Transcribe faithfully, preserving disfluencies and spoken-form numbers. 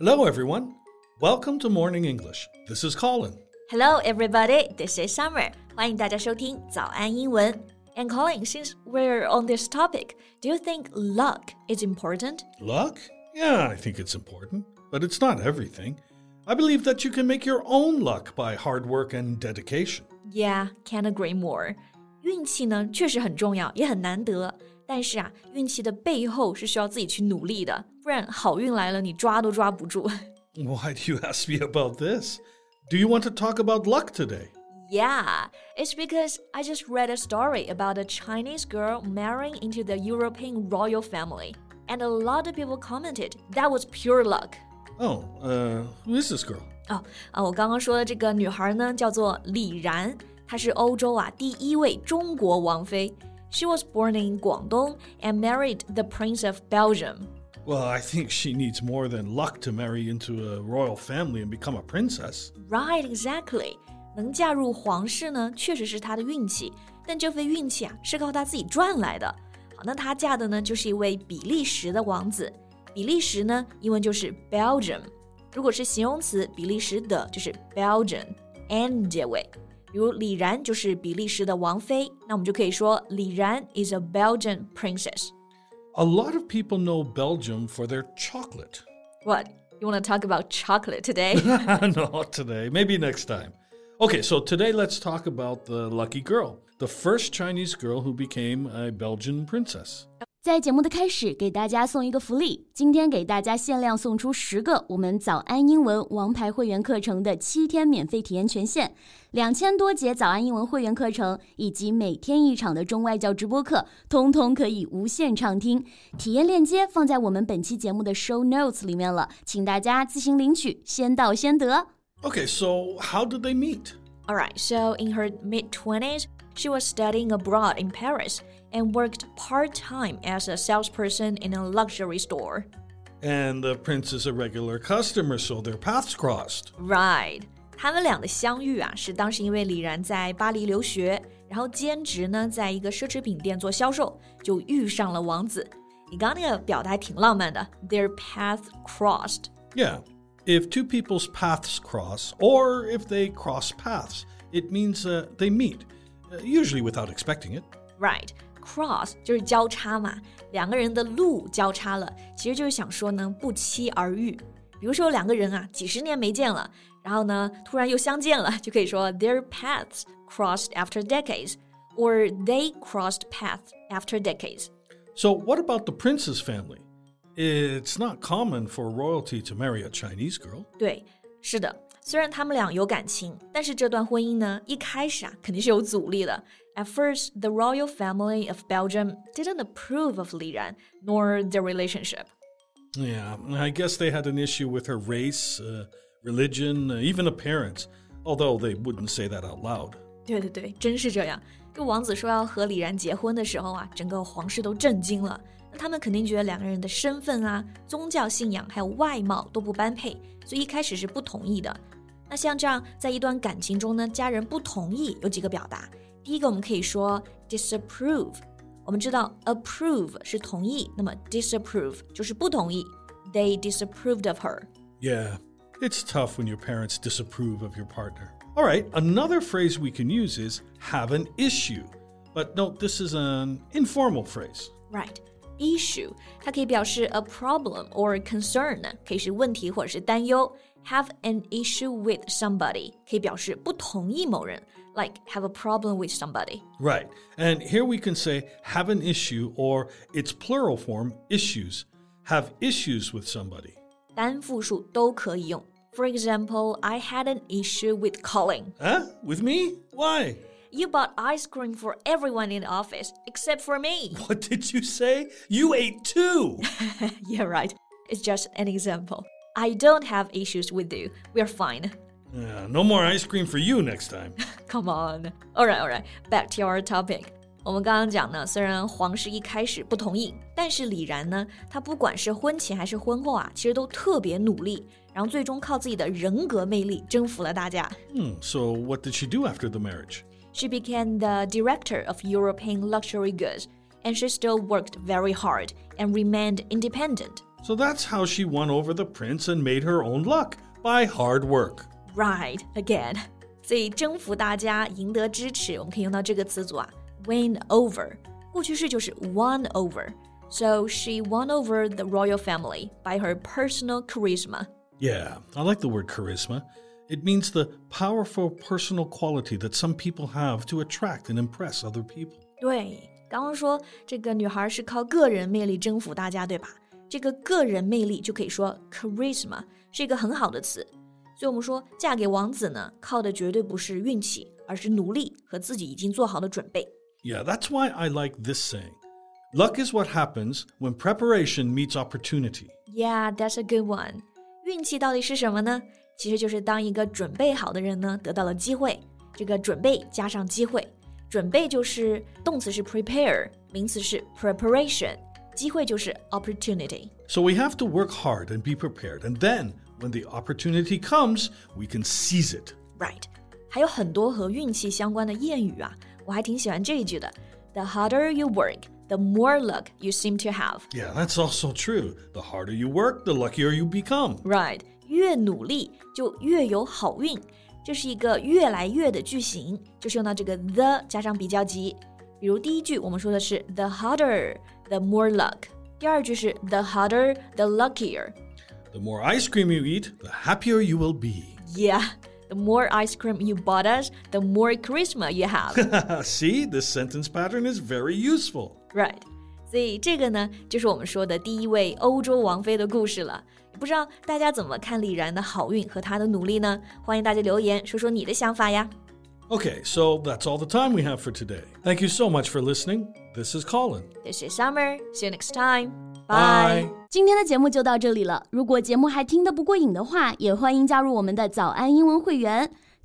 Hello, everyone. Welcome to Morning English. This is Colin. Hello, everybody. This is Summer. 欢迎大家收听早安英文。And Colin, since we're on this topic, do you think luck is important? Luck? Yeah, I think it's important, but it's not everything. I believe that you can make your own luck by hard work and dedication. Yeah, can't agree more. 运气呢，确实很重要，也很难得。但是啊，运气的背后是需要自己去努力的，不然好运来了，你抓都抓不住。Why do you ask me about this? Do you want to talk about luck today? Yeah, it's because I just read a story about a Chinese girl marrying into the European royal family. And a lot of people commented that was pure luck. Oh, uh, who is this girl? 哦，啊，我刚刚说的这个女孩呢，叫做李然，她是欧洲啊第一位中国王妃。She was born in Guangdong and married the Prince of Belgium. Well, I think she needs more than luck to marry into a royal family and become a princess. Right, exactly. 能嫁入皇室呢，确实是她的运气，但这份运气啊，是靠她自己赚来的。好，那她嫁的呢，就是一位比利时的王子。比利时呢，英文就是 Belgium。如果是形容词，比利时的就是 Belgian and 结尾。比如李然就是比利时的王妃，那我们就可以说李然 is a Belgian princess. A lot of people know Belgium for their chocolate. What? You want to talk about chocolate today? Not today. Maybe next time. Okay, so today let's talk about the lucky girl, the first Chinese girl who became a Belgian princess. 在节目的开始，给大家送一个福利。今天给大家限量送出十个我们早安英文王牌会员课程的七天免费体验权限，两千多节早安英文会员课程以及每天一场的中外教直播课，通通可以无限畅听。体验链接放在我们本期节目的 show notes 里面了，请大家自行领取，先到先得。Okay, so how did they meet? All right, so in her mid-twenties, she was studying abroad in Paris.And worked part-time as a salesperson in a luxury store. And the prince is a regular customer, so their paths crossed. Right. 他们俩的相遇啊，是当时因为李然在巴黎留学，然后兼职呢，在一个奢侈品店做销售，就遇上了王子。你刚刚那个表达还挺浪漫的 ，their paths crossed. Yeah. If two people's paths cross, or if they cross paths, it means uh, they meet, usually without expecting it. Right.Cross 就是交叉嘛，两个人的路交叉了，其实就是想说呢，不期而遇。比如说有两个人啊，几十年没见了，然后呢，突然又相见了，就可以说 their paths crossed after decades, or they crossed paths after decades. So what about the prince's family? It's not common for royalty to marry a Chinese girl. 对，是的。虽然他们俩有感情，但是这段婚姻呢，一开始啊，肯定是有阻力的。At first, the royal family of Belgium didn't approve of Li Ran, nor their relationship. Yeah, I guess they had an issue with her race, uh, religion, uh, even appearance, although they wouldn't say that out loud. 对对对，真是这样。就王子说要和李然结婚的时候啊，整个皇室都震惊了。那他们肯定觉得两个人的身份啊、宗教信仰还有外貌都不般配，所以一开始是不同意的。那像这样，在一段感情中呢，家人不同意有几个表达。第一个我们可以说 disapprove， 我们知道 approve 是同意，那么 disapprove 就是不同意。They disapproved of her. Yeah, it's tough when your parents disapprove of your partner. All right, another phrase we can use is have an issue. But note this is an informal phrase. Right, issue 它可以表示 a problem or concern， 可以是问题或者是担忧。Have an issue with somebody 可以表示不同意某人 like have a problem with somebody. Right. And here we can say have an issue or its plural form issues. Have issues with somebody. 单复数都可以用。For example, I had an issue with Colin. Huh? With me? Why? You bought ice cream for everyone in the office except for me. What did you say? You ate too. Yeah, right. It's just an example.I don't have issues with you. We're fine. Yeah, no more ice cream for you next time. Come on. All right, all right. Back to our topic. 我们刚刚讲呢，虽然皇室一开始不同意，但是李然呢，她不管是婚前还是婚后啊，其实都特别努力，然后最终靠自己的人格魅力征服了大家。Hmm, so what did she do after the marriage? She became the director of European luxury goods, and she still worked very hard and remained independent. So that's how she won over the prince and made her own luck, by hard work. Right, again. 所以征服大家赢得支持我们可以用到这个词组啊 win over. 过去式就是 won over. So she won over the royal family by her personal charisma. Yeah, I like the word charisma. It means the powerful personal quality that some people have to attract and impress other people. 对，刚刚说这个女孩是靠个人魅力征服大家，对吧？这个个人魅力就可以说 charisma 是一个很好的词，所以我们说嫁给王子呢，靠的绝对不是运气，而是努力和自己已经做好的准备。Yeah, that's why I like this saying. Luck is what happens when preparation meets opportunity. Yeah, that's a good one. 运气到底是什么呢？其实就是当一个准备好的人呢，得到了机会。这个准备加上机会，准备就是动词是 prepare， 名词是 preparation。机会就是 opportunity. So we have to work hard and be prepared. And then, when the opportunity comes, we can seize it. Right. 还有很多和运气相关的谚语啊，我还挺喜欢这一句的。The harder you work, the more luck you seem to have. Yeah, that's also true. The harder you work, the luckier you become. Right. 越努力就越有好运。这是一个越来越的句型，就是用到这个 the 加上比较级。比如第一句我们说的是 the harder, the more luck. 第二句是 the harder, the luckier. The more ice cream you eat, the happier you will be. Yeah, the more ice cream you bought us, the more charisma you have. See, this sentence pattern is very useful. Right. 所以这个呢，就是我们说的第一位欧洲王妃的故事了。不知道大家怎么看李然的好运和她的努力呢？欢迎大家留言说说你的想法呀。Okay, so that's all the time we have for today. Thank you so much for listening. This is Colin. This is Summer. See you next time. Bye. Bye. 今天的节目就到这里了。如果节目还听得不过瘾的话，也欢迎加入我们的早安英文会员。